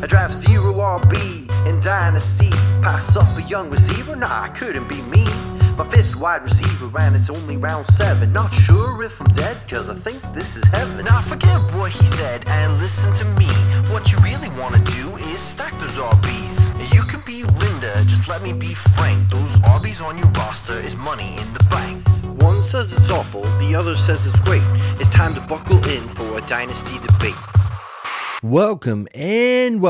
I draft 0 RB in Dynasty. Pass up a young receiver? Nah, I couldn't be me. My 5th wide receiver and it's only round 7. Not sure if I'm dead, cause I think this is heaven. Now forget what he said and listen to me. What you really wanna do is stack those RBs. You can be Linda, just let me be Frank. Those RBs on your roster is money in the bank. One says it's awful, the other says it's great. It's time to buckle in for a Dynasty Debate. Welcome in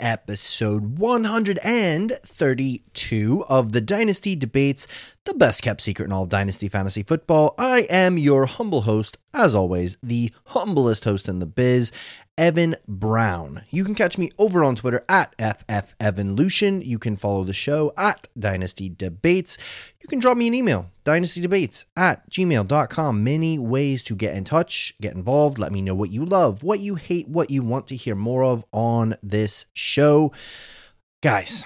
episode 132 of the Dynasty Debates, the best kept secret in all of Dynasty Fantasy Football. I am your humble host, as always, the humblest host in the biz, Evan Brown. You can catch me over on Twitter at FFEvanLucian. You can follow the show at Dynasty Debates. You can drop me an email, dynastydebates@gmail.com. Many ways to get in touch, get involved, let me know what you love, what you hate, what you want to hear more of on this show. Guys,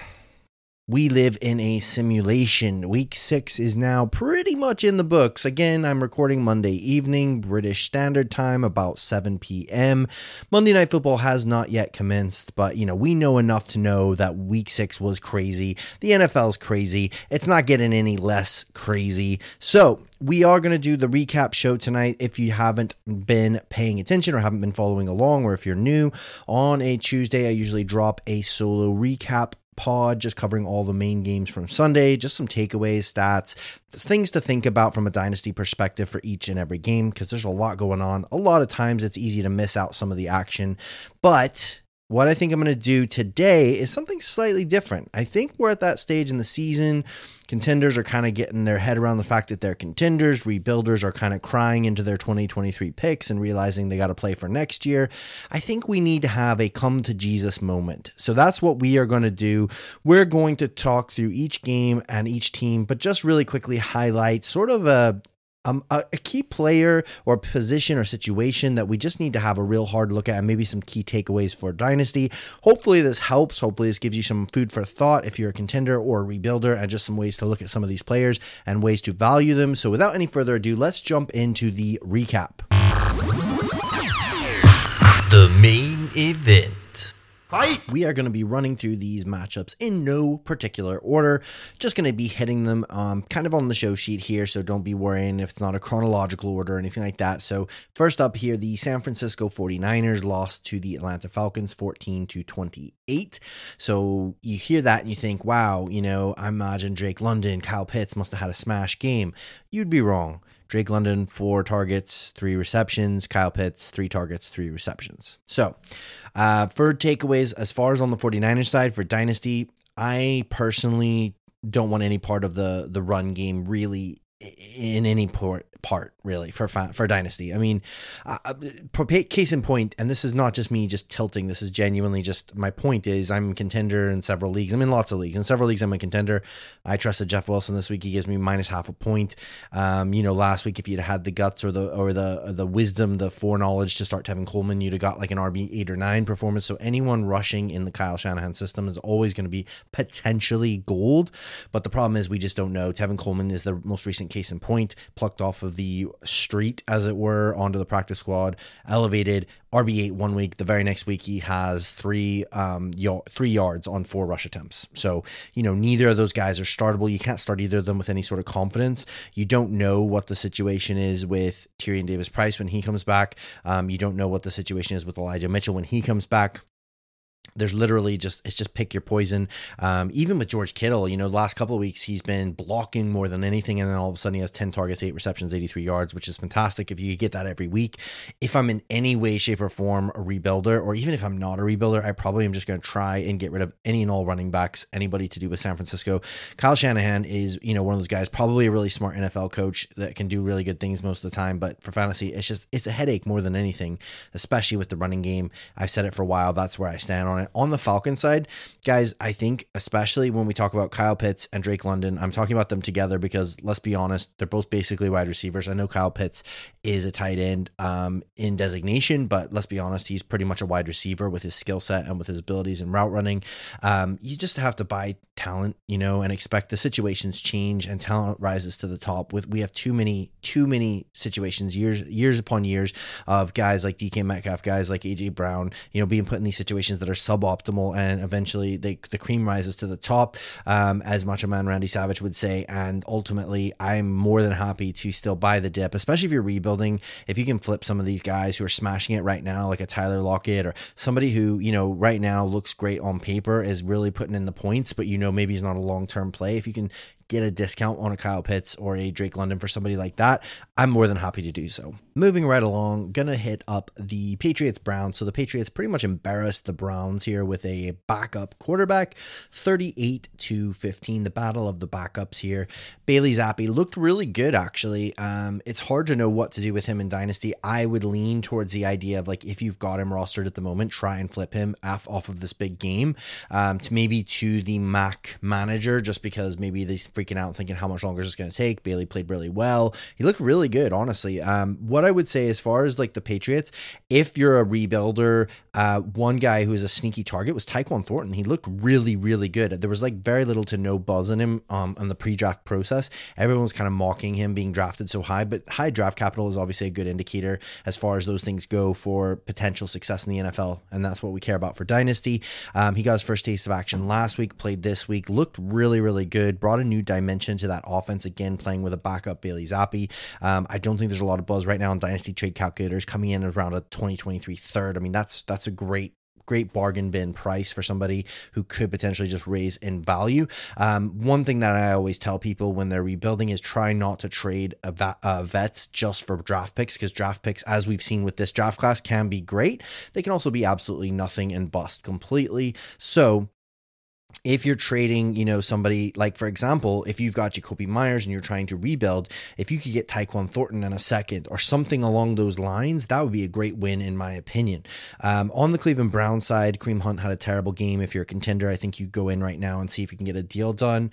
we live in a simulation. Week 6 is now pretty much in the books. Again, I'm recording Monday evening, British Standard Time, about 7 p.m. Monday Night Football has not yet commenced, but, we know enough to know that Week 6 was crazy. The NFL's crazy. It's not getting any less crazy. So we are going to do the recap show tonight. If you haven't been paying attention or haven't been following along, or if you're new, on a Tuesday, I usually drop a solo recap pod, just covering all the main games from Sunday, just some takeaways, stats, things to think about from a dynasty perspective for each and every game, because there's a lot going on. A lot of times it's easy to miss out some of the action, but what I think I'm going to do today is something slightly different. I think we're at that stage in the season. Contenders are kind of getting their head around the fact that they're contenders. Rebuilders are kind of crying into their 2023 picks and realizing they got to play for next year. I think we need to have a come to Jesus moment. So that's what we are going to do. We're going to talk through each game and each team, but just really quickly highlight sort of a key player or position or situation that we just need to have a real hard look at, and maybe some key takeaways for Dynasty. Hopefully this helps. Hopefully this gives you some food for thought if you're a contender or a rebuilder, and just some ways to look at some of these players and ways to value them. So without any further ado, let's jump into the recap. The main event. We are going to be running through these matchups in no particular order, just going to be hitting them kind of on the show sheet here, so don't be worrying if it's not a chronological order or anything like that. So first up here, the San Francisco 49ers lost to the Atlanta Falcons 14-28. So you hear that and you think, wow, I imagine Drake London, Kyle Pitts must have had a smash game. You'd be wrong. Drake London, 4 targets, 3 receptions. Kyle Pitts, 3 targets, 3 receptions. So for takeaways, as far as on the 49ers side for Dynasty, I personally don't want any part of the run game really in any part really for Dynasty. I mean, case in point, and this is not just me just tilting, this is genuinely just my point is I'm a contender in several leagues. I'm in lots of leagues. In several leagues, I'm a contender. I trusted Jeff Wilson this week. He gives me -0.5 points. Last week, if you'd had the guts or the wisdom, the foreknowledge to start Tevin Coleman, you'd have got like an RB8 or 9 performance. So anyone rushing in the Kyle Shanahan system is always going to be potentially gold. But the problem is we just don't know. Tevin Coleman is the most recent case in point, plucked off of the street, as it were, onto the practice squad, elevated RB8 one week. The very next week, he has 3 yards on 4 rush attempts. So, neither of those guys are startable. You can't start either of them with any sort of confidence. You don't know what the situation is with Tyrion Davis-Price when he comes back. You don't know what the situation is with Elijah Mitchell when he comes back. There's literally it's just pick your poison. Even with George Kittle, last couple of weeks, he's been blocking more than anything. And then all of a sudden he has 10 targets, 8 receptions, 83 yards, which is fantastic. If you get that every week, if I'm in any way, shape or form, a rebuilder, or even if I'm not a rebuilder, I probably am just going to try and get rid of any and all running backs, anybody to do with San Francisco. Kyle Shanahan is, one of those guys, probably a really smart NFL coach that can do really good things most of the time. But for fantasy, it's a headache more than anything, especially with the running game. I've said it for a while. That's where I stand on on it. On the Falcons side, guys, I think especially when we talk about Kyle Pitts and Drake London, I'm talking about them together because let's be honest, they're both basically wide receivers. I know Kyle Pitts is a tight end in designation, but let's be honest, he's pretty much a wide receiver with his skill set and with his abilities in route running. You just have to buy talent, you know, and expect the situations change and talent rises to the top. We have too many situations years upon years of guys like DK Metcalf, guys like AJ Brown, you know, being put in these situations that are suboptimal, and eventually the cream rises to the top, as Macho Man Randy Savage would say. And ultimately, I'm more than happy to still buy the dip, especially if you're rebuilding. If you can flip some of these guys who are smashing it right now, like a Tyler Lockett or somebody who, you know, right now looks great on paper, is really putting in the points, but you know, maybe he's not a long-term play. If you can get a discount on a Kyle Pitts or a Drake London for somebody like that, I'm more than happy to do so. Moving right along, gonna hit up the Patriots-Browns. So the Patriots pretty much embarrassed the Browns here with a backup quarterback, 38-15, the battle of the backups here. Bailey Zappi looked really good, actually. It's hard to know what to do with him in Dynasty. I would lean towards the idea of, like, if you've got him rostered at the moment, try and flip him off of this big game to maybe to the Mac manager, just because maybe these freaking out and thinking how much longer is this going to take. Bailey played really well. He looked really good, honestly. What I would say as far as like the Patriots, if you're a rebuilder, one guy who is a sneaky target was Tyquan Thornton. He looked really, really good. There was like very little to no buzz in him on the pre-draft process. Everyone was kind of mocking him being drafted so high, but high draft capital is obviously a good indicator as far as those things go for potential success in the NFL. And that's what we care about for Dynasty. He got his first taste of action last week, played this week, looked really, really good, brought a new dimension to that offense, again playing with a backup Bailey Zappi. I don't think there's a lot of buzz right now on Dynasty trade calculators, coming in around a 2023 third. I mean, that's a great bargain bin price for somebody who could potentially just raise in value. One thing that I always tell people when they're rebuilding is try not to trade vets just for draft picks, because draft picks, as we've seen with this draft class, can be great. They can also be absolutely nothing and bust completely. So if you're trading, you know, somebody like, for example, if you've got Jacoby Myers and you're trying to rebuild, if you could get Tyquan Thornton in a second or something along those lines, that would be a great win, in my opinion. On the Cleveland Browns side, Kareem Hunt had a terrible game. If you're a contender, I think you go in right now and see if you can get a deal done.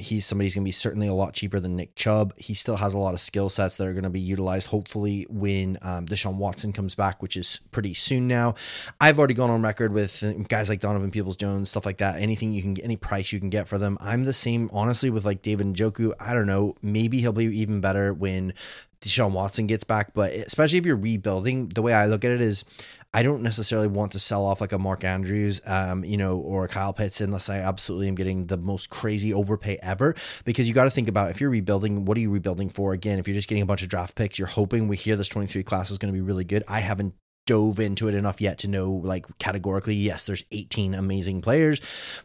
He's somebody's going to be certainly a lot cheaper than Nick Chubb. He still has a lot of skill sets that are going to be utilized, hopefully, when Deshaun Watson comes back, which is pretty soon now. I've already gone on record with guys like Donovan Peoples Jones, stuff like that. Anything you can get, any price you can get for them. I'm the same, honestly, with like David Njoku. I don't know, maybe he'll be even better when Deshaun Watson gets back, but especially if you're rebuilding, the way I look at it is I don't necessarily want to sell off like a Mark Andrews, you know, or a Kyle Pitts, unless I absolutely am getting the most crazy overpay ever, because you got to think about, if you're rebuilding, what are you rebuilding for? Again, if you're just getting a bunch of draft picks, you're hoping, we hear this 23 class is going to be really good. I haven't dove into it enough yet to know, like, categorically, yes, there's 18 amazing players,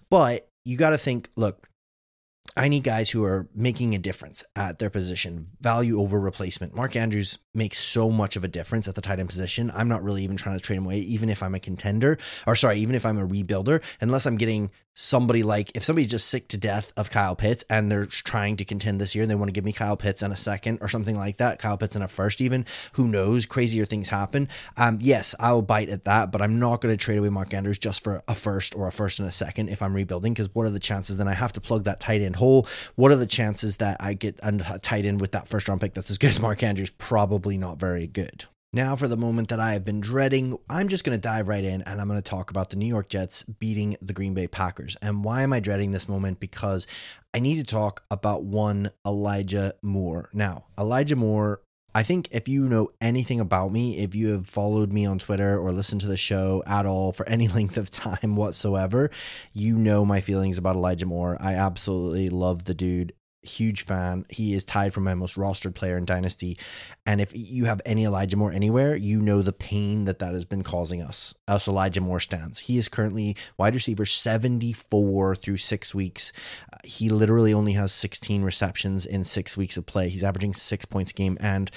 but you got to think, look, I need guys who are making a difference at their position, value over replacement. Mark Andrews makes so much of a difference at the tight end position. I'm not really even trying to trade him away, even if I'm a contender, or sorry, even if I'm a rebuilder, unless I'm getting somebody like, if somebody's just sick to death of Kyle Pitts and they're trying to contend this year and they want to give me Kyle Pitts in a second or something like that, Kyle Pitts in a first even, who knows, crazier things happen. Yes, I'll bite at that, but I'm not going to trade away Mark Andrews just for a first or a first and a second if I'm rebuilding, because what are the chances then I have to plug that tight end hole? What are the chances that I get a tight end with that first round pick that's as good as Mark Andrews? Probably not very good. Now for the moment that I have been dreading, I'm just going to dive right in and I'm going to talk about the New York Jets beating the Green Bay Packers. And why am I dreading this moment? Because I need to talk about one Elijah Moore. Now, Elijah Moore, I think if you know anything about me, if you have followed me on Twitter or listened to the show at all for any length of time whatsoever, you know my feelings about Elijah Moore. I absolutely love the dude. Huge fan. He is tied for my most rostered player in Dynasty. And if you have any Elijah Moore anywhere, you know the pain that has been causing us Elijah Moore stands. He is currently wide receiver 74 through 6 weeks. He literally only has 16 receptions in 6 weeks of play. He's averaging 6 points a game, and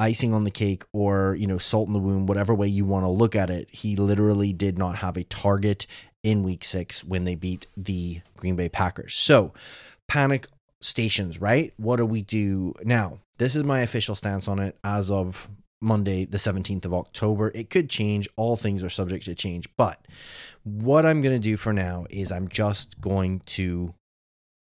icing on the cake, or, you know, salt in the wound, whatever way you want to look at it, he literally did not have a target in week 6 when they beat the Green Bay Packers. So panic stations, right? What do we do now? This is my official stance on it as of Monday, the 17th of October. It could change. All things are subject to change. But what I'm going to do for now is I'm just going to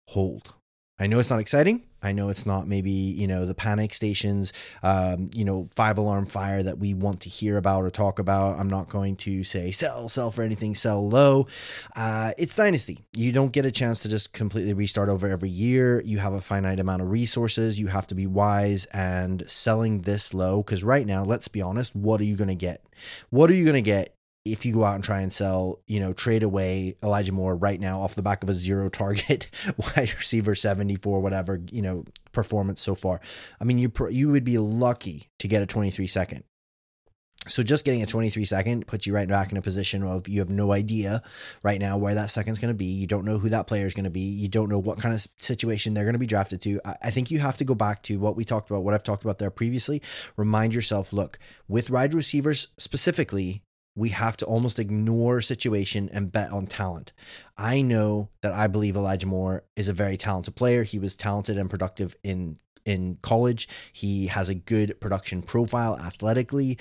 hold. I know it's not exciting. I know it's not maybe, you know, the panic stations, you know, 5-alarm fire that we want to hear about or talk about. I'm not going to say sell for anything, sell low. It's Dynasty. You don't get a chance to just completely restart over every year. You have a finite amount of resources. You have to be wise and selling this low. Because right now, let's be honest, what are you going to get? What are you going to get if you go out and try and sell, you know, trade away Elijah Moore right now off the back of a zero target wide receiver 74, whatever, you know, performance so far? I mean, you would be lucky to get a 23-second. So just getting a 23-second puts you right back in a position of you have no idea right now where that second's going to be. You don't know who that player is going to be. You don't know what kind of situation they're going to be drafted to. I think you have to go back to what we talked about, what I've talked about there previously. Remind yourself, look, with wide receivers specifically, we have to almost ignore situation and bet on talent. I know that I believe Elijah Moore is a very talented player. He was talented and productive in college. He has a good production profile athletically.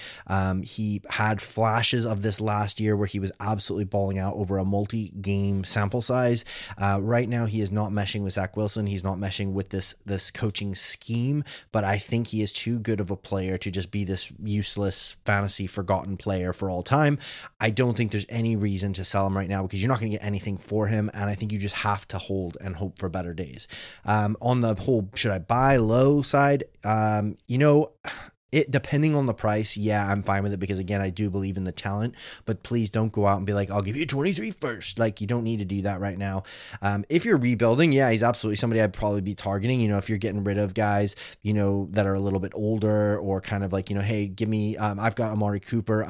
He had flashes of this last year where he was absolutely balling out over a multi-game sample size. Right now, he is not meshing with Zach Wilson. He's not meshing with this coaching scheme, but I think he is too good of a player to just be this useless, fantasy, forgotten player for all time. I don't think there's any reason to sell him right now because you're not going to get anything for him, and I think you just have to hold and hope for better days. On the whole, should I buy low side, you know, it depending on the price, yeah, I'm fine with it because again, I do believe in the talent, but please don't go out and be like, I'll give you 23 first. Like, you don't need to do that right now. If you're rebuilding, yeah, he's absolutely somebody I'd probably be targeting. You know, if you're getting rid of guys, you know, that are a little bit older or kind of like, you know, hey, give me, I've got Amari Cooper.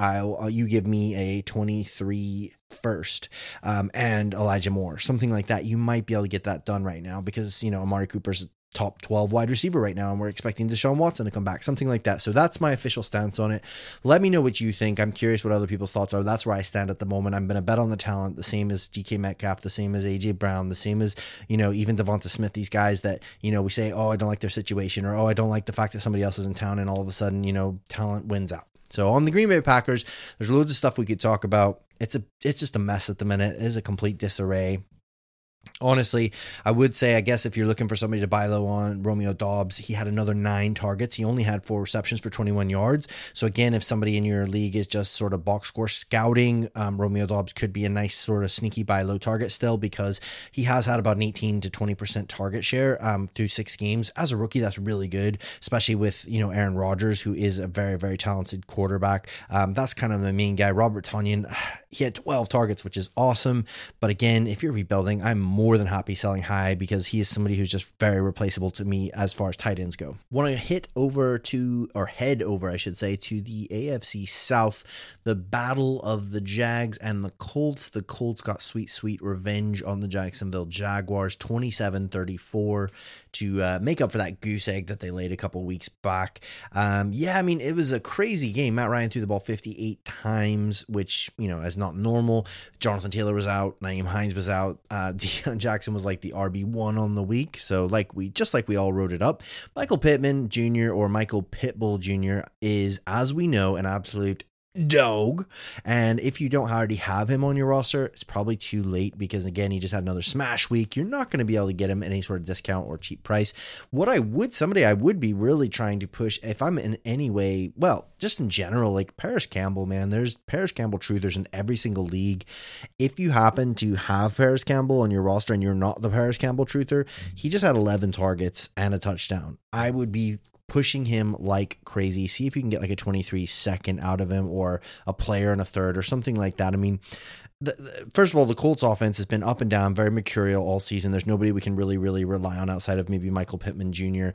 You give me a 23 first and Elijah Moore, something like that. You might be able to get that done right now because, you know, Amari Cooper's top 12 wide receiver right now, and we're expecting Deshaun Watson to come back, something like that. So that's my official stance on it. Let me know what you think. I'm curious what other people's thoughts are. That's where I stand at the moment. I'm going to bet on the talent, the same as DK Metcalf, the same as AJ Brown, the same as, you know, even Devonta Smith, these guys that, you know, we say, oh, I don't like their situation, or, oh, I don't like the fact that somebody else is in town, and all of a sudden, you know, talent wins out. So on the Green Bay Packers, there's loads of stuff we could talk about. It's just a mess at the minute. It is a complete disarray. Honestly, I would say, I guess if you're looking for somebody to buy low on, Romeo Dobbs, he had another 9 targets. He only had 4 receptions for 21 yards. So again, if somebody in your league is just sort of box score scouting, Romeo Dobbs could be a nice sort of sneaky buy low target still because he has had about an 18 to 20% target share through 6 games. As a rookie, that's really good, especially with, you know, Aaron Rodgers, who is a very, very talented quarterback. That's kind of the main guy. Robert Tonyan, he had 12 targets, which is awesome. But again, if you're rebuilding, I'm more than happy selling high because he is somebody who's just very replaceable to me as far as tight ends go. Want to head over to the AFC South, the battle of the Jags and the Colts. The Colts got sweet revenge on the Jacksonville Jaguars, 27-34, to make up for that goose egg that they laid a couple weeks back. Yeah, I mean, it was a crazy game. Matt Ryan threw the ball 58 times, which, you know, is not normal. Jonathan Taylor was out. Nyheim Hines was out. Deion Jackson was like the RB1 on the week. So like we all wrote it up, Michael Pittman Jr. or Michael Pitbull Jr. is, as we know, an absolute dog. And if you don't already have him on your roster, it's probably too late because again, he just had another smash week. You're not going to be able to get him at any sort of discount or cheap price. Somebody I would be really trying to push if I'm in any way, well, just in general, like Paris Campbell, man, there's Paris Campbell truthers in every single league. If you happen to have Paris Campbell on your roster and you're not the Paris Campbell truther, he just had 11 targets and a touchdown. I would be pushing him like crazy. See if you can get like a 23-second out of him or a player and a third or something like that. I mean, first of all, the Colts offense has been up and down, very mercurial all season. There's nobody we can really rely on outside of maybe Michael Pittman Jr.,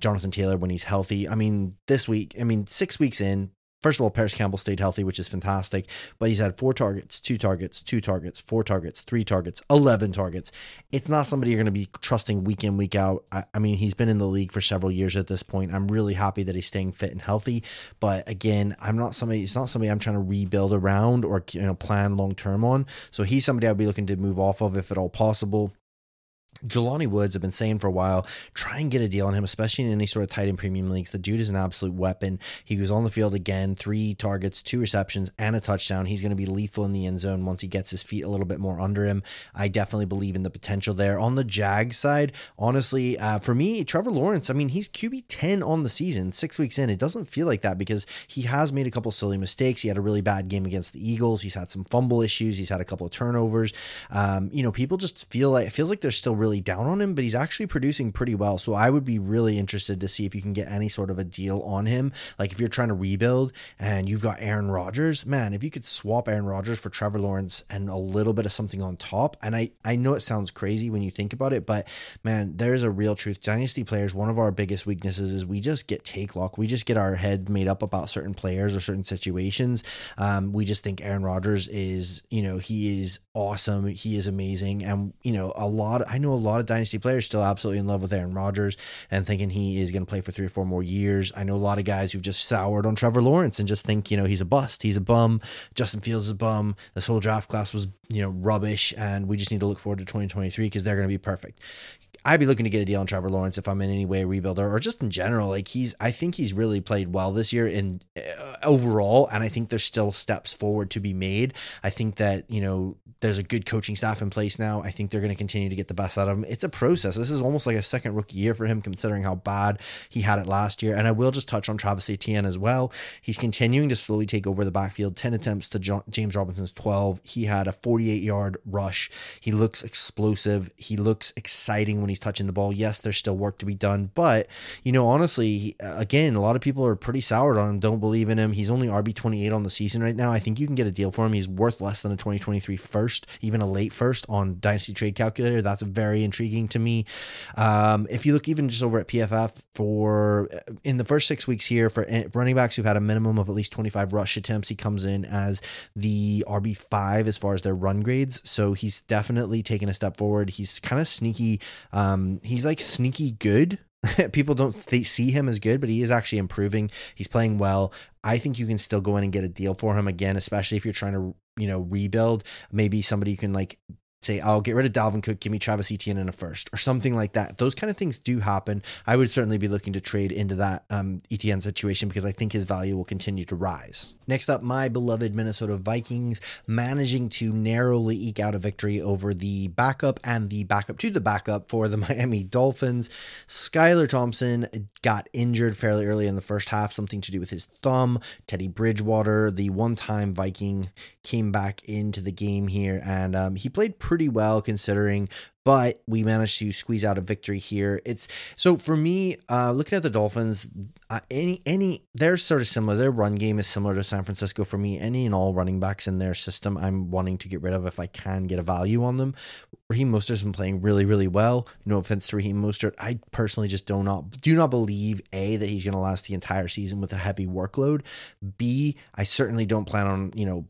Jonathan Taylor when he's healthy. I mean, 6 weeks in, first of all, Paris Campbell stayed healthy, which is fantastic, but he's had 4 targets, 2 targets, 2 targets, 4 targets, 3 targets, 11 targets. It's not somebody you're going to be trusting week in, week out. I mean, he's been in the league for several years at this point. I'm really happy that he's staying fit and healthy, but again, it's not somebody I'm trying to rebuild around or, you know, plan long-term on. So he's somebody I'd be looking to move off of if at all possible. Jelani Woods, I've been saying for a while, try and get a deal on him, especially in any sort of tight end premium leagues. The dude is an absolute weapon. He was on the field again, 3 targets, 2 receptions, and a touchdown. He's going to be lethal in the end zone once he gets his feet a little bit more under him. I definitely believe in the potential there. On the Jag side, honestly, for me, Trevor Lawrence, I mean, he's QB 10 on the season, 6 weeks in. It doesn't feel like that because he has made a couple silly mistakes. He had a really bad game against the Eagles. He's had some fumble issues. He's had a couple of turnovers. You know, people just feel like, it feels like they're still really down on him, but he's actually producing pretty well. So I would be really interested to see if you can get any sort of a deal on him. Like if you're trying to rebuild and you've got Aaron Rodgers, man, if you could swap Aaron Rodgers for Trevor Lawrence and a little bit of something on top. And I know it sounds crazy when you think about it, but man, there's a real truth. Dynasty players, one of our biggest weaknesses is we just get take lock. We just get our head made up about certain players or certain situations. We just think Aaron Rodgers is, you know, he is awesome. He is amazing. And, you know, I know a lot of dynasty players still absolutely in love with Aaron Rodgers and thinking he is going to play for 3 or 4 more years. I know a lot of guys who've just soured on Trevor Lawrence and just think, you know, he's a bust. He's a bum. Justin Fields is a bum. This whole draft class was, you know, rubbish. And we just need to look forward to 2023 because they're going to be perfect. I'd be looking to get a deal on Trevor Lawrence if I'm in any way a rebuilder or just in general. Like I think he's really played well this year in overall. And I think there's still steps forward to be made. I think that, you know, there's a good coaching staff in place now. I think they're going to continue to get the best out of him. It's a process. This is almost like a second rookie year for him, considering how bad he had it last year. And I will just touch on Travis Etienne as well. He's continuing to slowly take over the backfield, 10 attempts to James Robinson's 12. He had a 48-yard rush. He looks explosive. He looks exciting when he's touching the ball. Yes, there's still work to be done, but you know, honestly, again, a lot of people are pretty soured on him, don't believe in him. He's only RB28 on the season right now. I think you can get a deal for him. He's worth less than a 2023 first, even a late first on Dynasty Trade Calculator. That's very intriguing to me. If you look even just over at PFF for in the first 6 weeks here for running backs who've had a minimum of at least 25 rush attempts, he comes in as the RB5 as far as their run grades. So he's definitely taken a step forward. He's kind of sneaky. He's like sneaky good. People don't see him as good, but he is actually improving. He's playing well. I think you can still go in and get a deal for him again, especially if you're trying to, you know, rebuild. Maybe somebody you can like say, I'll get rid of Dalvin Cook, give me Travis Etienne in a first or something like that. Those kind of things do happen. I would certainly be looking to trade into that Etienne situation because I think his value will continue to rise. Next up, my beloved Minnesota Vikings managing to narrowly eke out a victory over the backup and the backup to the backup for the Miami Dolphins. Skylar Thompson got injured fairly early in the first half, something to do with his thumb. Teddy Bridgewater, the one-time Viking, came back into the game here and he played pretty well considering, but we managed to squeeze out a victory here. It's so for me, looking at the Dolphins, they're sort of similar. Their run game is similar to San Francisco for me. Any and all running backs in their system, I'm wanting to get rid of if I can get a value on them. Raheem Mostert's been playing really, really well. No offense to Raheem Mostert. I personally just do not believe A, that he's going to last the entire season with a heavy workload. B, I certainly don't plan on, you know,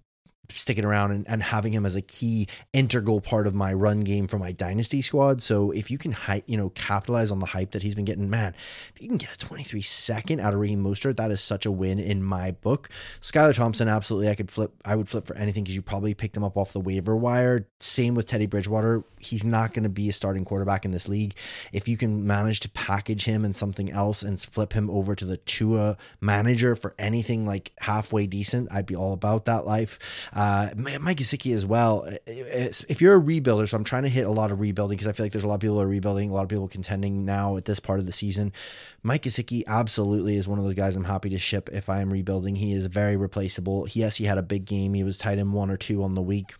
sticking around and having him as a key integral part of my run game for my dynasty squad. So if you can capitalize on the hype that he's been getting, man, if you can get a 23-second out of Raheem Mostert, that is such a win in my book. Skylar Thompson, absolutely. I would flip for anything because you probably picked him up off the waiver wire. Same with Teddy Bridgewater. He's not going to be a starting quarterback in this league. If you can manage to package him and something else and flip him over to the Tua manager for anything like halfway decent, I'd be all about that life. Mike Gesicki as well. If you're a rebuilder, so I'm trying to hit a lot of rebuilding because I feel like there's a lot of people who are rebuilding, a lot of people contending now at this part of the season. Mike Gesicki absolutely is one of those guys I'm happy to ship if I am rebuilding. He is very replaceable. Yes, he had a big game. He was tight end 1 or 2 on the week,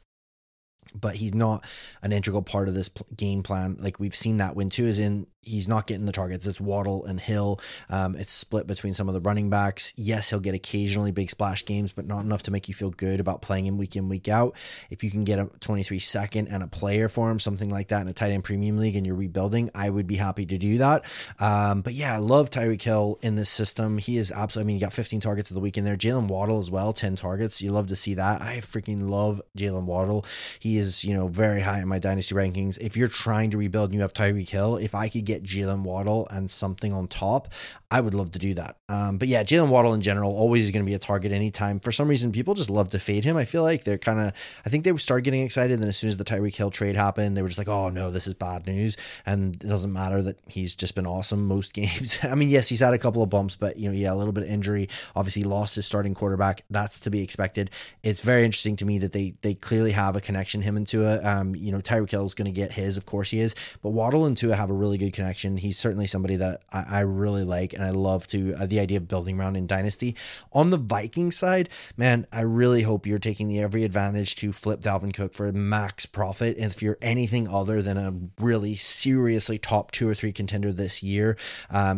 but he's not an integral part of this game plan. Like we've seen that when Tua is in, he's not getting the targets. It's Waddle and Hill. It's split between some of the running backs. Yes, he'll get occasionally big splash games, but not enough to make you feel good about playing him week in, week out. If you can get a 23-second and a player for him, something like that in a tight end premium league and you're rebuilding, I would be happy to do that. But yeah, I love Tyreek Hill in this system. He is absolutely, I mean, he got 15 targets of the week in there. Jalen Waddle as well, 10 targets. You love to see that. I freaking love Jalen Waddle. He is, you know, very high in my dynasty rankings. If you're trying to rebuild and you have Tyreek Hill, if I could get Jalen Waddle and something on top, I would love to do that. But yeah, Jalen Waddle in general always is going to be a target anytime. For some reason, people just love to fade him. I feel like they're kind of, I think they start getting excited. And then as soon as the Tyreek Hill trade happened, they were just like, oh no, this is bad news. And it doesn't matter that he's just been awesome most games. I mean, yes, he's had a couple of bumps, but, you know, yeah, a little bit of injury. Obviously lost his starting quarterback. That's to be expected. It's very interesting to me that they clearly have a connection, him and Tua. You know, Tyreek Hill is going to get his, of course he is, but Waddle and Tua have a really good connection. He's certainly somebody that I really like, and I love to the idea of building around in dynasty. On the Viking side, man, I really hope you're taking the every advantage to flip Dalvin Cook for max profit. And if you're anything other than a really seriously top 2 or 3 contender this year,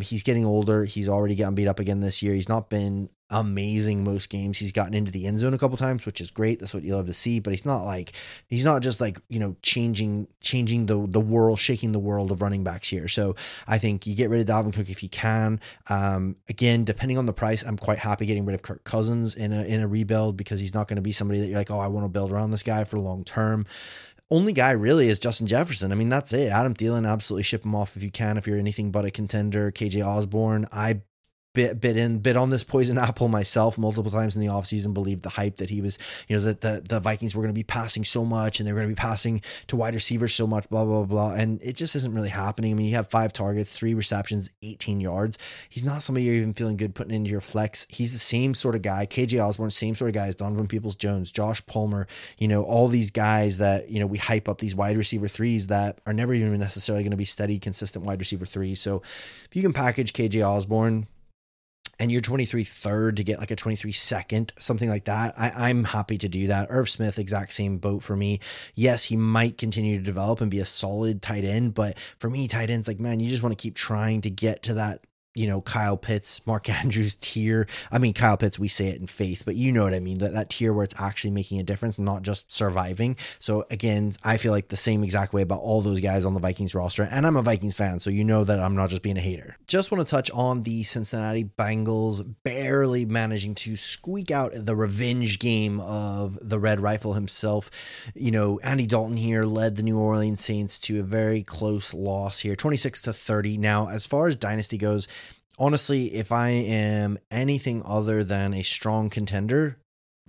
he's getting older. He's already gotten beat up again this year. He's not been amazing most games. He's gotten into the end zone a couple times, which is great. That's what you love to see, but he's not just like, you know, changing the world, shaking the world of running backs here. So I think you get rid of Dalvin Cook if you can. Again, depending on the price, I'm quite happy getting rid of Kirk Cousins in a rebuild, because he's not going to be somebody that you're like, oh, I want to build around this guy for long term. Only guy really is Justin Jefferson. I mean, that's it. Adam Thielen, absolutely ship him off if you can, if you're anything but a contender. KJ Osborne, I bit on this poison apple myself multiple times in the offseason, believed the hype that he was, you know, that the Vikings were going to be passing so much and they're going to be passing to wide receivers so much, blah, blah, blah. And it just isn't really happening. I mean, you have 5 targets, 3 receptions, 18 yards. He's not somebody you're even feeling good putting into your flex. He's the same sort of guy. KJ Osborne, same sort of guy as Donovan Peoples Jones, Josh Palmer, you know, all these guys that, you know, we hype up, these wide receiver 3s that are never even necessarily going to be steady, consistent wide receiver 3s. So if you can package KJ Osborne and you're 23 third to get like a 23 second, something like that, I'm happy to do that. Irv Smith, exact same boat for me. Yes, he might continue to develop and be a solid tight end, but for me, tight ends, like, man, you just want to keep trying to get to that, you know, Kyle Pitts, Mark Andrews tier. I mean, Kyle Pitts, we say it in faith, but you know what I mean, that tier where it's actually making a difference, not just surviving. So again, I feel like the same exact way about all those guys on the Vikings roster. And I'm a Vikings fan, so you know that I'm not just being a hater. Just want to touch on the Cincinnati Bengals barely managing to squeak out the revenge game of the Red Rifle himself. You know, Andy Dalton here led the New Orleans Saints to a very close loss here, 26-30. Now, as far as dynasty goes, honestly, if I am anything other than a strong contender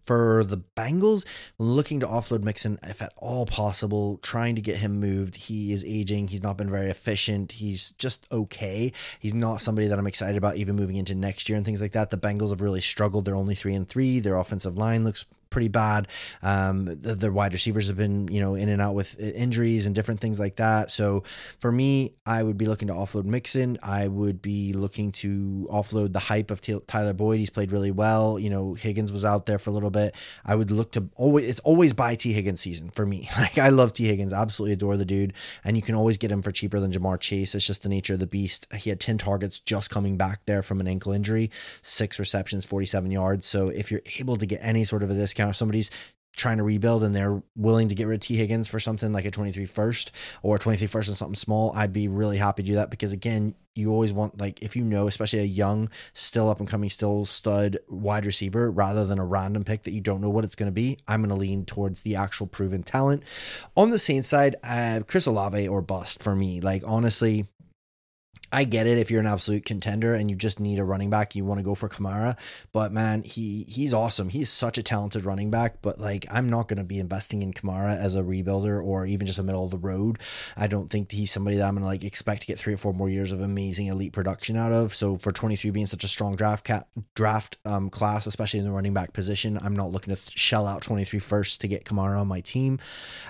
for the Bengals, looking to offload Mixon if at all possible, trying to get him moved. He is aging. He's not been very efficient. He's just okay. He's not somebody that I'm excited about even moving into next year and things like that. The Bengals have really struggled. They're only 3-3. Their offensive line looks pretty bad. Their wide receivers have been, you know, in and out with injuries and different things like that. So for me, I would be looking to offload Mixon. I would be looking to offload the hype of Tyler Boyd. He's played really well. You know, Higgins was out there for a little bit. I would look to always, it's always buy T. Higgins season for me. Like, I love T. Higgins, absolutely adore the dude. And you can always get him for cheaper than Jamar Chase. It's just the nature of the beast. He had 10 targets just coming back there from an ankle injury, 6 receptions, 47 yards. So if you're able to get any sort of a discount, if somebody's trying to rebuild and they're willing to get rid of T. Higgins for something like a 23 first or 23 first and something small, I'd be really happy to do that, because again, you always want, like, if you know, especially a young, still up and coming, still stud wide receiver, rather than a random pick that you don't know what it's going to be. I'm going to lean towards the actual proven talent. On the Saints side, Chris Olave or bust for me. Like, honestly, I get it if you're an absolute contender and you just need a running back, you want to go for Kamara, but man, he's awesome. He's such a talented running back, but like, I'm not going to be investing in Kamara as a rebuilder or even just a middle of the road. I don't think he's somebody that I'm going to like expect to get 3 or 4 more years of amazing elite production out of. So for 23 being such a strong draft class, especially in the running back position, I'm not looking to shell out 23 first to get Kamara on my team.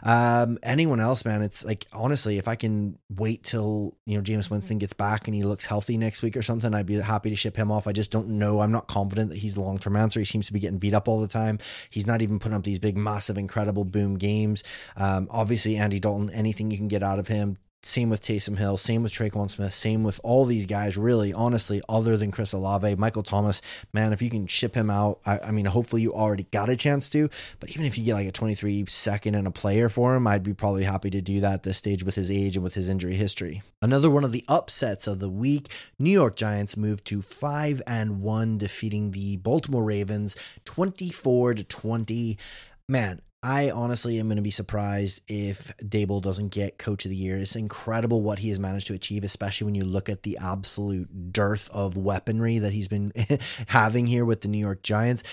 Anyone else, man, it's like, honestly, if I can wait till, you know, Jameis Winston gets back and he looks healthy next week or something, I'd be happy to ship him off. I just don't know. I'm not confident that he's the long-term answer. He seems to be getting beat up all the time. He's not even putting up these big, massive, incredible boom games. Obviously, Andy Dalton, anything you can get out of him. Same with Taysom Hill, same with Traquan Smith, same with all these guys, really, honestly, other than Chris Olave. Michael Thomas, man, if you can ship him out, I mean, hopefully you already got a chance to, but even if you get like a 23 second and a player for him, I'd be probably happy to do that at this stage with his age and with his injury history. Another one of the upsets of the week, New York Giants moved to 5-1, defeating the Baltimore Ravens 24-20. Man, I honestly am going to be surprised if Dable doesn't get Coach of the Year. It's incredible what he has managed to achieve, especially when you look at the absolute dearth of weaponry that he's been having here with the New York Giants.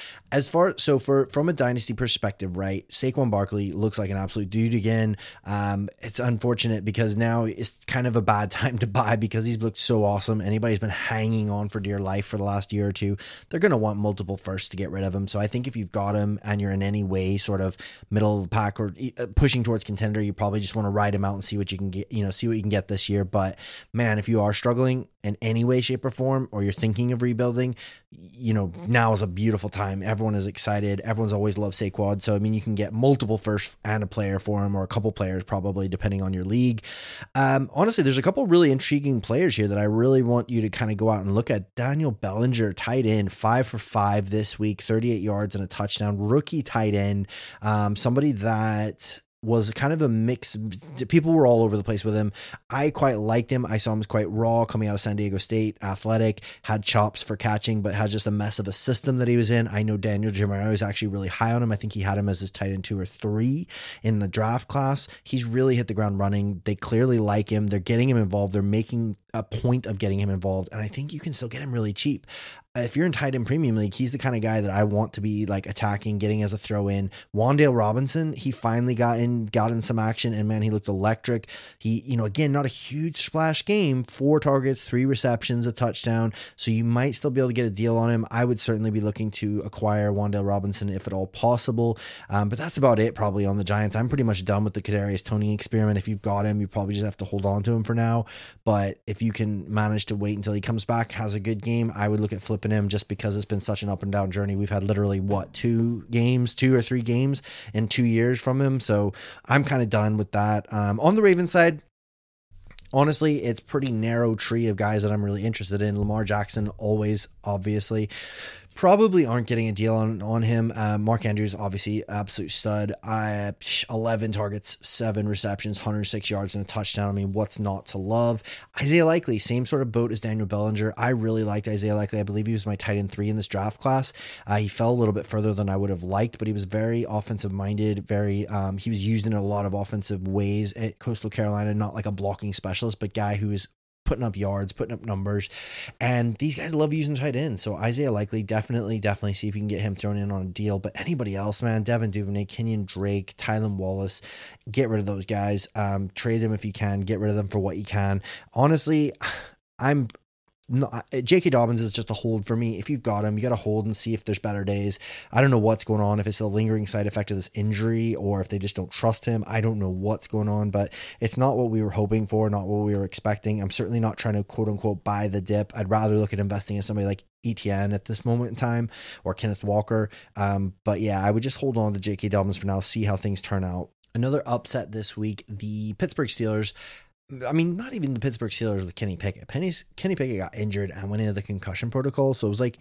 From a dynasty perspective, right, Saquon Barkley looks like an absolute dude again. It's unfortunate because now it's kind of a bad time to buy because he's looked so awesome. Anybody's been hanging on for dear life for the last year or two. They're going to want multiple firsts to get rid of him. So I think if you've got him and you're in any way sort of middle of the pack or pushing towards contender, you probably just want to ride him out and see what you can get, see what you can get this year. But man, if you are struggling in any way, shape or form, or you're thinking of rebuilding, now is a beautiful time. Everyone is excited. Everyone's always loved Saquon. So, I mean, you can get multiple firsts and a player for him, or a couple players probably depending on your league. Honestly, there's a couple really intriguing players here that I really want you to kind of go out and look at. Daniel Bellinger, tight end, 5 for 5 this week, 38 yards and a touchdown, rookie tight end. Somebody that was kind of a mix. People were all over the place with him. I quite liked him. I saw him as quite raw coming out of San Diego State, athletic, had chops for catching, but had just a mess of a system that he was in. I know Daniel Jeremiah is actually really high on him. I think he had him as his tight end 2 or 3 in the draft class. He's really hit the ground running. They clearly like him. They're getting him involved. They're making a point of getting him involved. And I think you can still get him really cheap. If you're in tight end premium league, he's the kind of guy that I want to be like attacking, getting as a throw in. Wandale Robinson, he finally got in some action, and man, he looked electric. He, again, not a huge splash game, 4 targets, 3 receptions, a touchdown. So you might still be able to get a deal on him. I would certainly be looking to acquire Wandale Robinson if at all possible. But that's about it probably on the Giants. I'm pretty much done with the Kadarius Toney experiment. If you've got him, you probably just have to hold on to him for now. But if you can manage to wait until he comes back, has a good game, I would look at flipping him just because it's been such an up and down journey. We've had literally 2 or 3 games in 2 years from him. So I'm kind of done with that. On the Ravens side, honestly, it's pretty narrow tree of guys that I'm really interested in. Lamar Jackson, always, obviously. Probably aren't getting a deal on him. Mark Andrews, obviously, absolute stud. 11 targets, 7 receptions, 106 yards and a touchdown. I mean, what's not to love? Isaiah Likely, same sort of boat as Daniel Bellinger. I really liked Isaiah Likely. I believe he was my tight end 3 in this draft class. He fell a little bit further than I would have liked, but he was very offensive-minded, he was used in a lot of offensive ways at Coastal Carolina, not like a blocking specialist, but guy who is putting up yards, putting up numbers, and these guys love using tight ends. So Isaiah Likely, definitely see if you can get him thrown in on a deal. But anybody else, man, Devin Duvernay, Kenyon Drake, Tylan Wallace, get rid of those guys. Trade them if you can. Get rid of them for what you can. Honestly, J.K. Dobbins is just a hold for me. If you've got him, you got to hold and see if there's better days. I don't know what's going on, if it's a lingering side effect of this injury or if they just don't trust him. I don't know what's going on, but it's not what we were hoping for, not what we were expecting. I'm certainly not trying to quote unquote buy the dip. I'd rather look at investing in somebody like Etienne at this moment in time, or Kenneth Walker. But yeah, I would just hold on to J.K. Dobbins for now, see how things turn out. Another upset this week, the Pittsburgh Steelers. I mean, not even the Pittsburgh Steelers with Kenny Pickett. Kenny Pickett got injured and went into the concussion protocol. So it was like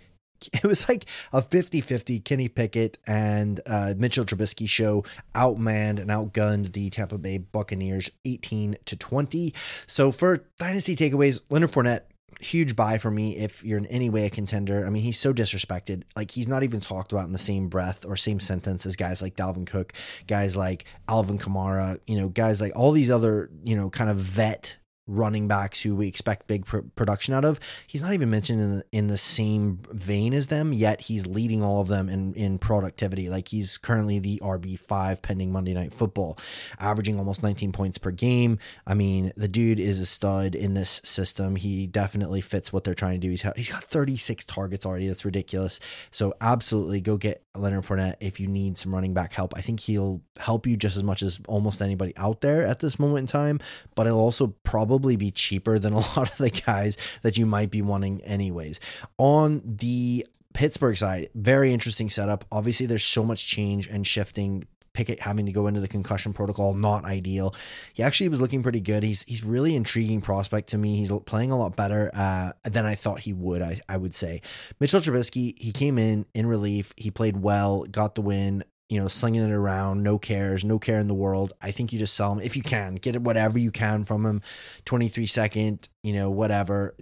a 50-50 Kenny Pickett and Mitchell Trubisky show. Outmanned and outgunned the Tampa Bay Buccaneers 18-20. So for dynasty takeaways, Leonard Fournette, huge buy for me if you're in any way a contender. I mean, he's so disrespected. Like, he's not even talked about in the same breath or same sentence as guys like Dalvin Cook, guys like Alvin Kamara, guys like all these other, kind of vet running backs who we expect big production out of. He's not even mentioned in the same vein as them, yet he's leading all of them in productivity. Like, he's currently the RB5 pending Monday Night Football, averaging almost 19 points per game. I mean, the dude is a stud in this system. He definitely fits what they're trying to do. He's got 36 targets already. That's ridiculous. So absolutely go get Leonard Fournette if you need some running back help. I think he'll help you just as much as almost anybody out there at this moment in time, but he'll also probably be cheaper than a lot of the guys that you might be wanting anyways. On the Pittsburgh side, very interesting setup. Obviously, there's so much change and shifting. Pickett having to go into the concussion protocol, not ideal. He actually was looking pretty good. He's really intriguing prospect to me. He's playing a lot better than I thought he would, I would say. Mitchell Trubisky, he came in relief. He played well, got the win, slinging it around, no care in the world. I think you just sell him if you can. Get whatever you can from him, 23 second, whatever.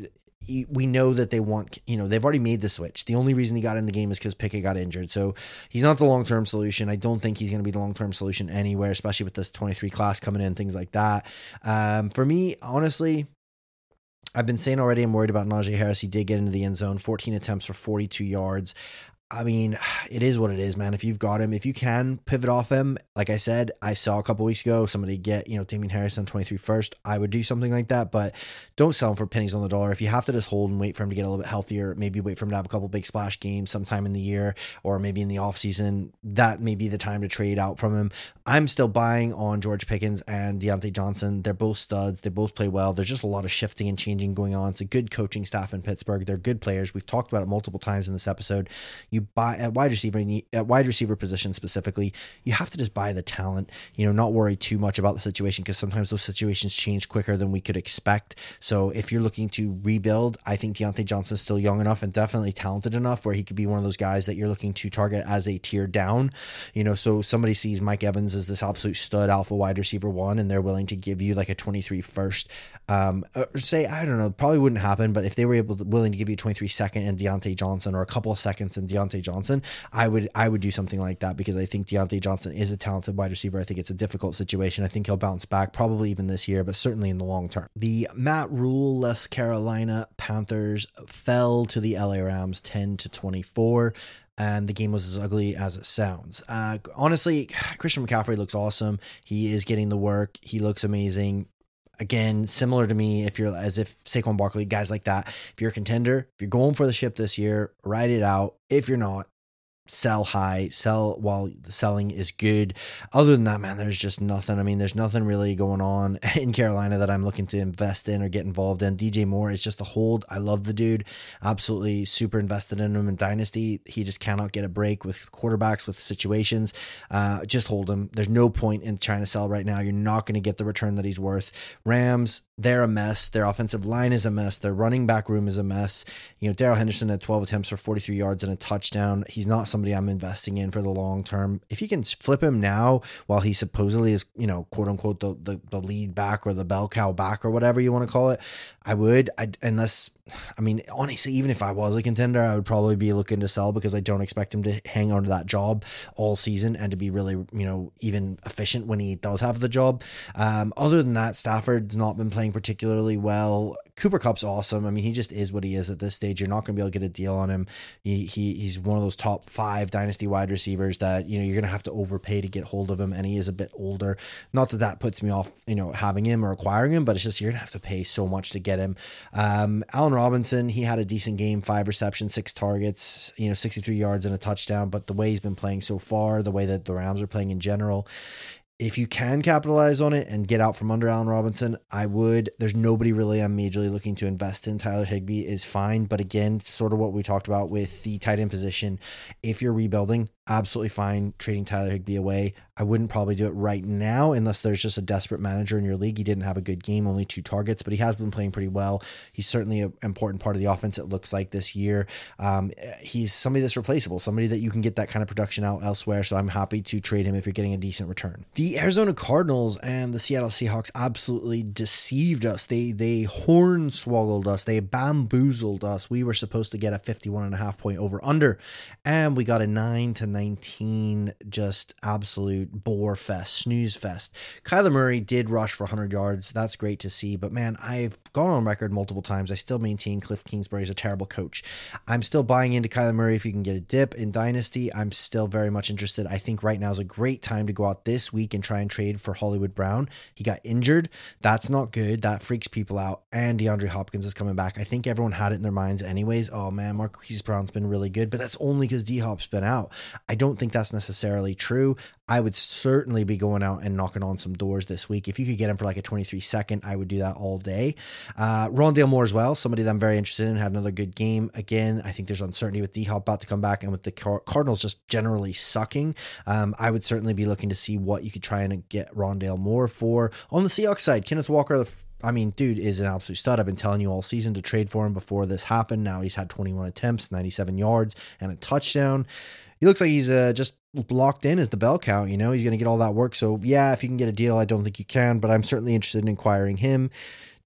we know that they want, you know, they've already made the switch. The only reason he got in the game is because Pickett got injured. So he's not the long-term solution. I don't think he's going to be the long-term solution anywhere, especially with this 23 class coming in, things like that. For me, honestly, I've been saying already, I'm worried about Najee Harris. He did get into the end zone, 14 attempts for 42 yards. I mean, it is what it is, man. If you've got him, if you can pivot off him, like I said, I saw a couple weeks ago, somebody get, you know, Damien Harris on 23 first. I would do something like that, but don't sell him for pennies on the dollar. If you have to just hold and wait for him to get a little bit healthier, maybe wait for him to have a couple big splash games sometime in the year, or maybe in the off season, that may be the time to trade out from him. I'm still buying on George Pickens and Deontay Johnson. They're both studs. They both play well. There's just a lot of shifting and changing going on. It's a good coaching staff in Pittsburgh. They're good players. We've talked about it multiple times in this episode. You buy at wide receiver position specifically, you have to just buy the talent, you know, not worry too much about the situation, because sometimes those situations change quicker than we could expect. So if you're looking to rebuild, I think Deontay Johnson's still young enough and definitely talented enough where he could be one of those guys that you're looking to target as a tier down, you know, so somebody sees Mike Evans as this absolute stud alpha wide receiver one, and they're willing to give you like a 23 first, or say, I don't know, probably wouldn't happen, but if they were willing to give you 23 second and Deontay Johnson, or a couple of seconds and Deontay Johnson, I would do something like that, because I think Deontay Johnson is a talented wide receiver. I think it's a difficult situation. I think he'll bounce back, probably even this year, but certainly in the long term. The Matt Rule-less Carolina Panthers fell to the LA Rams 10-24. And the game was as ugly as it sounds. Honestly, Christian McCaffrey looks awesome. He is getting the work. He looks amazing. Again, similar to me, if Saquon Barkley, guys like that, if you're a contender, if you're going for the ship this year, ride it out. If you're not, sell high, sell while the selling is good. Other than that, man, there's just nothing. I mean, there's nothing really going on in Carolina that I'm looking to invest in or get involved in. DJ Moore is just a hold. I love the dude. Absolutely super invested in him in Dynasty. He just cannot get a break with quarterbacks, with situations. Just hold him. There's no point in trying to sell right now. You're not going to get the return that he's worth. Rams, they're a mess. Their offensive line is a mess. Their running back room is a mess. You know, Darrell Henderson had 12 attempts for 43 yards and a touchdown. He's not somebody I'm investing in for the long term. If you can flip him now while he supposedly is, you know, quote unquote, the lead back or the bell cow back or whatever you want to call it, I would. Honestly, even if I was a contender, I would probably be looking to sell, because I don't expect him to hang on to that job all season and to be really, you know, even efficient when he does have the job. Other than that, Stafford's not been playing particularly well. Cooper Kupp's awesome. I mean, he just is what he is at this stage. You're not going to be able to get a deal on him. He's one of those top 5 dynasty wide receivers that, you know, you're going to have to overpay to get hold of him. And he is a bit older. Not that that puts me off, you know, having him or acquiring him, but it's just, you're going to have to pay so much to get him. Allen Robinson, he had a decent game, 5 receptions, 6 targets, you know, 63 yards and a touchdown. But the way he's been playing so far, the way that the Rams are playing in general, if you can capitalize on it and get out from under Allen Robinson, I would. There's nobody really I'm majorly looking to invest in. Tyler Higbee is fine, but again, sort of what we talked about with the tight end position. If you're rebuilding, absolutely fine trading Tyler Higbee away. I wouldn't probably do it right now unless there's just a desperate manager in your league. He didn't have a good game, only 2 targets, but he has been playing pretty well. He's certainly an important part of the offense, it looks like, this year. He's somebody that's replaceable, somebody that you can get that kind of production out elsewhere, so I'm happy to trade him if you're getting a decent return. The Arizona Cardinals and the Seattle Seahawks absolutely deceived us. They hornswoggled us. They bamboozled us. We were supposed to get a 51.5 point over-under, and we got a 9-19, just absolute bore fest, snooze fest. Kyler Murray did rush for 100 yards. That's great to see. But man, I've gone on record multiple times. I still maintain Cliff Kingsbury is a terrible coach. I'm still buying into Kyler Murray. If you can get a dip in Dynasty, I'm still very much interested. I think right now is a great time to go out this week and try and trade for Hollywood Brown. He got injured. That's not good. That freaks people out. And DeAndre Hopkins is coming back. I think everyone had it in their minds anyways. Oh man, Marquise Brown's been really good, but that's only because D-Hop's been out. I don't think that's necessarily true. I would certainly be going out and knocking on some doors this week. If you could get him for like a 23 second, I would do that all day. Rondale Moore as well, somebody that I'm very interested in, had another good game. Again, I think there's uncertainty with D-Hop about to come back and with the Cardinals just generally sucking. I would certainly be looking to see what you could try and get Rondale Moore for. On the Seahawks side, Kenneth Walker, dude is an absolute stud. I've been telling you all season to trade for him before this happened. Now he's had 21 attempts, 97 yards, and a touchdown. He looks like he's just locked in as the bell cow, you know, he's going to get all that work. So yeah, if you can get a deal, I don't think you can, but I'm certainly interested in acquiring him.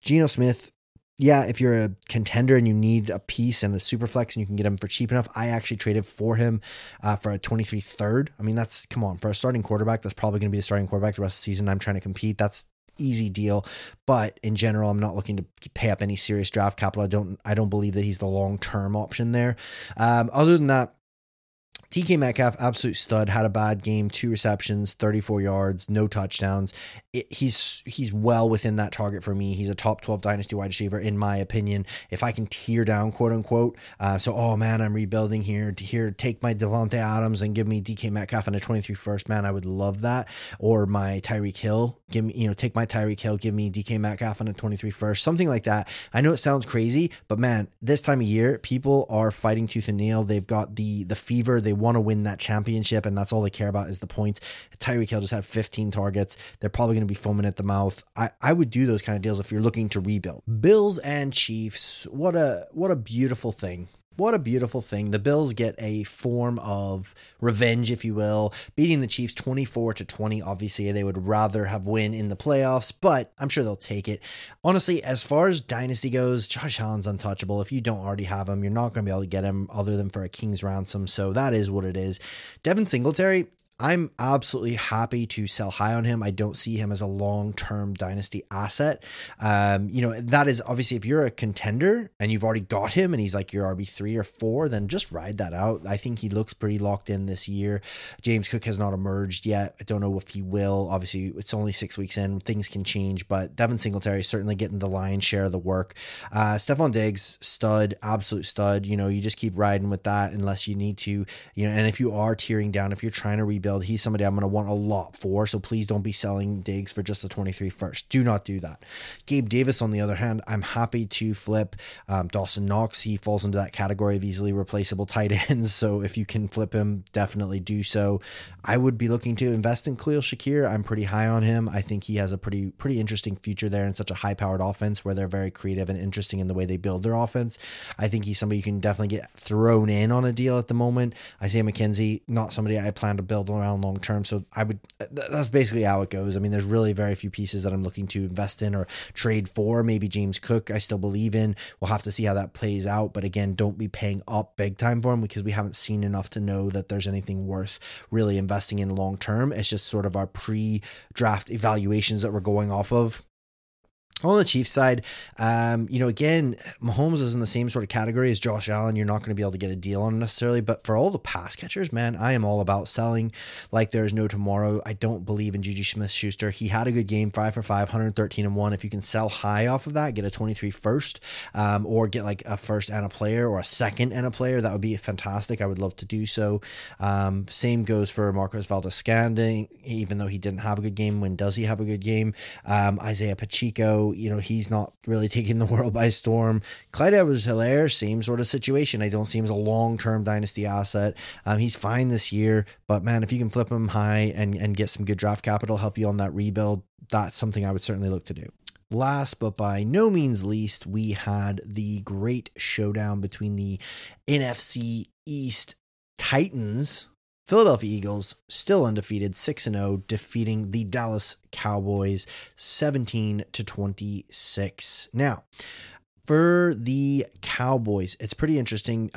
Geno Smith, yeah, if you're a contender and you need a piece and a super flex and you can get him for cheap enough, I actually traded for him for a 23 third. I mean, that's, come on, for a starting quarterback, that's probably going to be the starting quarterback the rest of the season. I'm trying to compete. That's easy deal. But in general, I'm not looking to pay up any serious draft capital. I don't believe that he's the long-term option there. Other than that, DK Metcalf, absolute stud, had a bad game, 2 receptions, 34 yards, no touchdowns. He's well within that target for me. He's a top 12 dynasty wide receiver, in my opinion. If I can tear down, quote unquote, oh man, I'm rebuilding here, take my Devontae Adams and give me DK Metcalf and a 23 first, man, I would love that. Or my Tyreek Hill, give me, take my Tyreek Hill, give me DK Metcalf and a 23 first, something like that. I know it sounds crazy, but man, this time of year, people are fighting tooth and nail. They've got the fever. They want to win that championship, and that's all they care about is the points. Tyreek Hill just had 15 targets. They're probably going to be foaming at the mouth. I would do those kind of deals if you're looking to rebuild. Bills and Chiefs, what a beautiful thing. What a beautiful thing. The Bills get a form of revenge, if you will, beating the Chiefs 24-20. Obviously, they would rather have win in the playoffs, but I'm sure they'll take it. Honestly, as far as dynasty goes, Josh Allen's untouchable. If you don't already have him, you're not going to be able to get him other than for a king's ransom, so that is what it is. Devin Singletary, I'm absolutely happy to sell high on him. I don't see him as a long-term dynasty asset. That is obviously if you're a contender and you've already got him and he's like your RB3 or 4, then just ride that out. I think he looks pretty locked in this year. James Cook has not emerged yet. I don't know if he will. Obviously, it's only 6 weeks in. Things can change, but Devin Singletary is certainly getting the lion's share of the work. Stephon Diggs, stud, absolute stud. You just keep riding with that unless you need to. And if you are tearing down, if you're trying to rebuild, he's somebody I'm going to want a lot for, so please don't be selling Diggs for just the 23 first. Do not do that. Gabe Davis, on the other hand, I'm happy to flip. Dawson Knox, he falls into that category of easily replaceable tight ends, so if you can flip him, definitely do so. I would be looking to invest in Khalil Shakir. I'm pretty high on him. I think he has a pretty interesting future there in such a high-powered offense where they're very creative and interesting in the way they build their offense. I think he's somebody you can definitely get thrown in on a deal at the moment. Isaiah McKenzie, not somebody I plan to build around long term, so I would, that's basically how it goes. I mean, there's really very few pieces that I'm looking to invest in or trade for. Maybe James Cook I still believe in. We'll have to see how that plays out, but again, don't be paying up big time for him because we haven't seen enough to know that there's anything worth really investing in long term. It's just sort of our pre-draft evaluations that we're going off of. On the Chiefs side, again, Mahomes is in the same sort of category as Josh Allen. You're not going to be able to get a deal on him necessarily, but for all the pass catchers, man, I am all about selling like there's no tomorrow. I don't believe in Juju Smith-Schuster. He had a good game, 5 for 5, 113 and 1. If you can sell high off of that, get a 23 first, or get like a first and a player or a second and a player, that would be fantastic. I would love to do so. Same goes for Marcos Valdes-Scantling, even though he didn't have a good game. When does he have a good game? Isaiah Pacheco, he's not really taking the world by storm. Clyde Edwards-Helaire, same sort of situation. I don't see him as a long-term dynasty asset. He's fine this year, but man, if you can flip him high and get some good draft capital, help you on that rebuild, that's something I would certainly look to do. Last but by no means least, we had the great showdown between the NFC East Titans, Philadelphia Eagles, still undefeated, 6-0, defeating the Dallas Cowboys 17-26. Now, for the Cowboys, it's pretty interesting.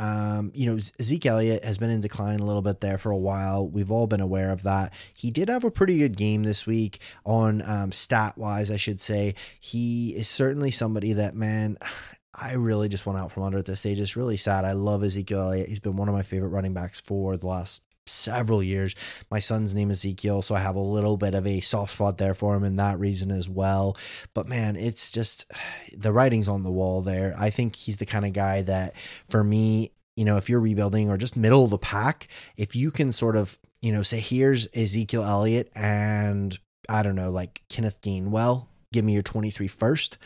Zeke Elliott has been in decline a little bit there for a while. We've all been aware of that. He did have a pretty good game this week on stat-wise, I should say. He is certainly somebody that, man, I really just went out from under at this stage. It's really sad. I love Ezekiel Elliott. He's been one of my favorite running backs for the last several years. My son's name is Ezekiel, so I have a little bit of a soft spot there for him and that reason as well. But man, it's just the writing's on the wall there. I think he's the kind of guy that, for me, if you're rebuilding or just middle of the pack, if you can sort of, say, here's Ezekiel Elliott and I don't know, like Kenneth Gainwell, give me your 23 first.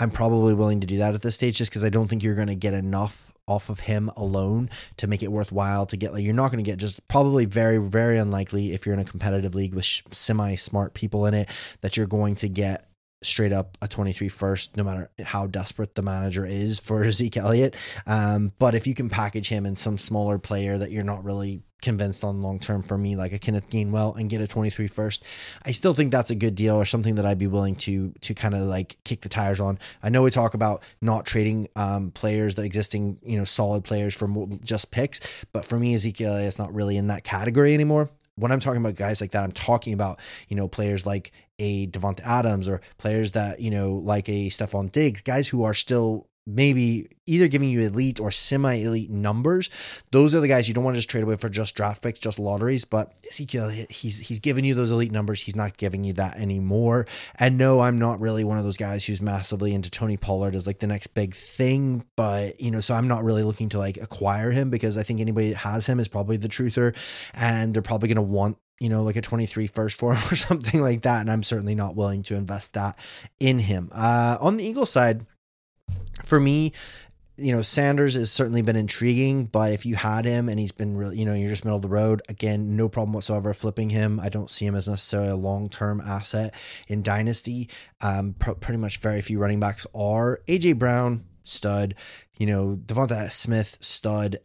I'm probably willing to do that at this stage just because I don't think you're going to get enough off of him alone to make it worthwhile to get, you're not going to get, just probably very, very unlikely if you're in a competitive league with semi-smart people in it, that you're going to get straight up a 23 first, no matter how desperate the manager is for Zeke Elliott. But if you can package him in some smaller player that you're not really convinced on long term, for me, like a Kenneth Gainwell, and get a 23 first, I still think that's a good deal, or something that I'd be willing to kind of like kick the tires on. I know we talk about not trading players, the existing, you know, solid players for just picks, but for me, Ezekiel is not really in that category anymore. When I'm talking about guys like that, I'm talking about, you know, players like a Devonta Adams, or players that, you know, like a Stephon Diggs, guys who are still maybe either giving you elite or semi-elite numbers. Those are the guys you don't want to just trade away for just draft picks, just lotteries. But Ezekiel, he's giving you those elite numbers. He's not giving you that anymore. And no, I'm not really one of those guys who's massively into Tony Pollard as like the next big thing. But, you know, so I'm not really looking to like acquire him, because I think anybody that has him is probably the truther, and they're probably going to want, you know, like a 23 first for him or something like that. And I'm certainly not willing to invest that in him. On the Eagles side, for me, you know, Sanders has certainly been intriguing, but if you had him and he's been really, you know, you're just middle of the road, again, no problem whatsoever flipping him. I don't see him as necessarily a long-term asset in Dynasty. Pretty much very few running backs are. AJ Brown, stud. You know, Devonta Smith, stud.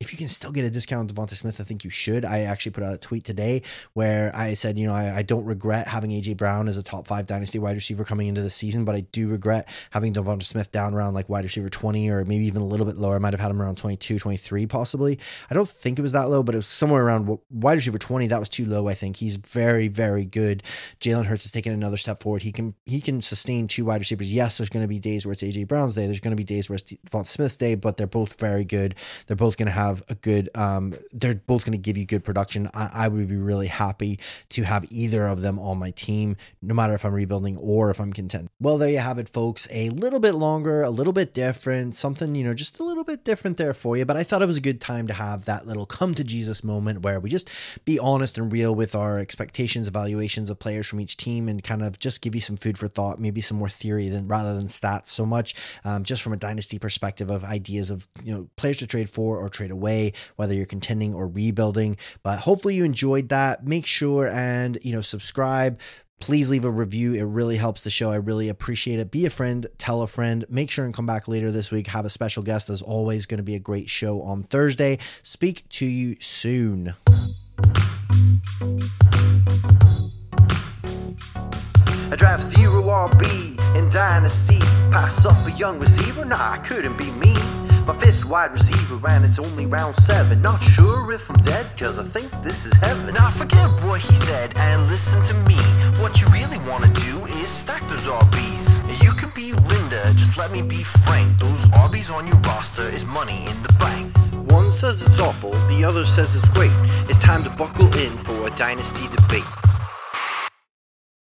If you can still get a discount on Devonta Smith, I think you should. I actually put out a tweet today where I said, you know, I don't regret having AJ Brown as a top 5 dynasty wide receiver coming into the season, but I do regret having Devonta Smith down around like wide receiver 20, or maybe even a little bit lower. I might have had him around 22, 23 possibly. I don't think it was that low, but it was somewhere around wide receiver 20. That was too low, I think. He's very, very good. Jalen Hurts has taken another step forward. He can sustain two wide receivers. Yes, there's going to be days where it's AJ Brown's day. There's going to be days where it's Devonta Smith's day, but they're both very good. They're both going to have a good, they're both going to give you good production. I would be really happy to have either of them on my team, no matter if I'm rebuilding or if I'm content. Well, there you have it, folks. A little bit longer, a little bit different, something, you know, just a little bit different there for you. But I thought it was a good time to have that little come to Jesus moment where we just be honest and real with our expectations, evaluations of players from each team, and kind of just give you some food for thought, maybe some more theory rather than stats so much, just from a dynasty perspective of ideas of, you know, players to trade for or trade away, whether you're contending or rebuilding. But hopefully you enjoyed that. Make sure and, you know, subscribe. Please leave a review. It really helps the show. I really appreciate it. Be a friend, tell a friend. Make sure and come back later this week. Have a special guest, as always. Going to be a great show on Thursday. Speak to you soon. I draft 0 RB in Dynasty. Pass up a young receiver? Nah, I couldn't be me. My 5th wide receiver, and it's only round 7. Not sure if I'm dead, cause I think this is heaven. Now forget what he said and listen to me. What you really wanna do is stack those RBs. You can be Linda, just let me be Frank. Those RBs on your roster is money in the bank. One says it's awful, the other says it's great. It's time to buckle in for a Dynasty Debate.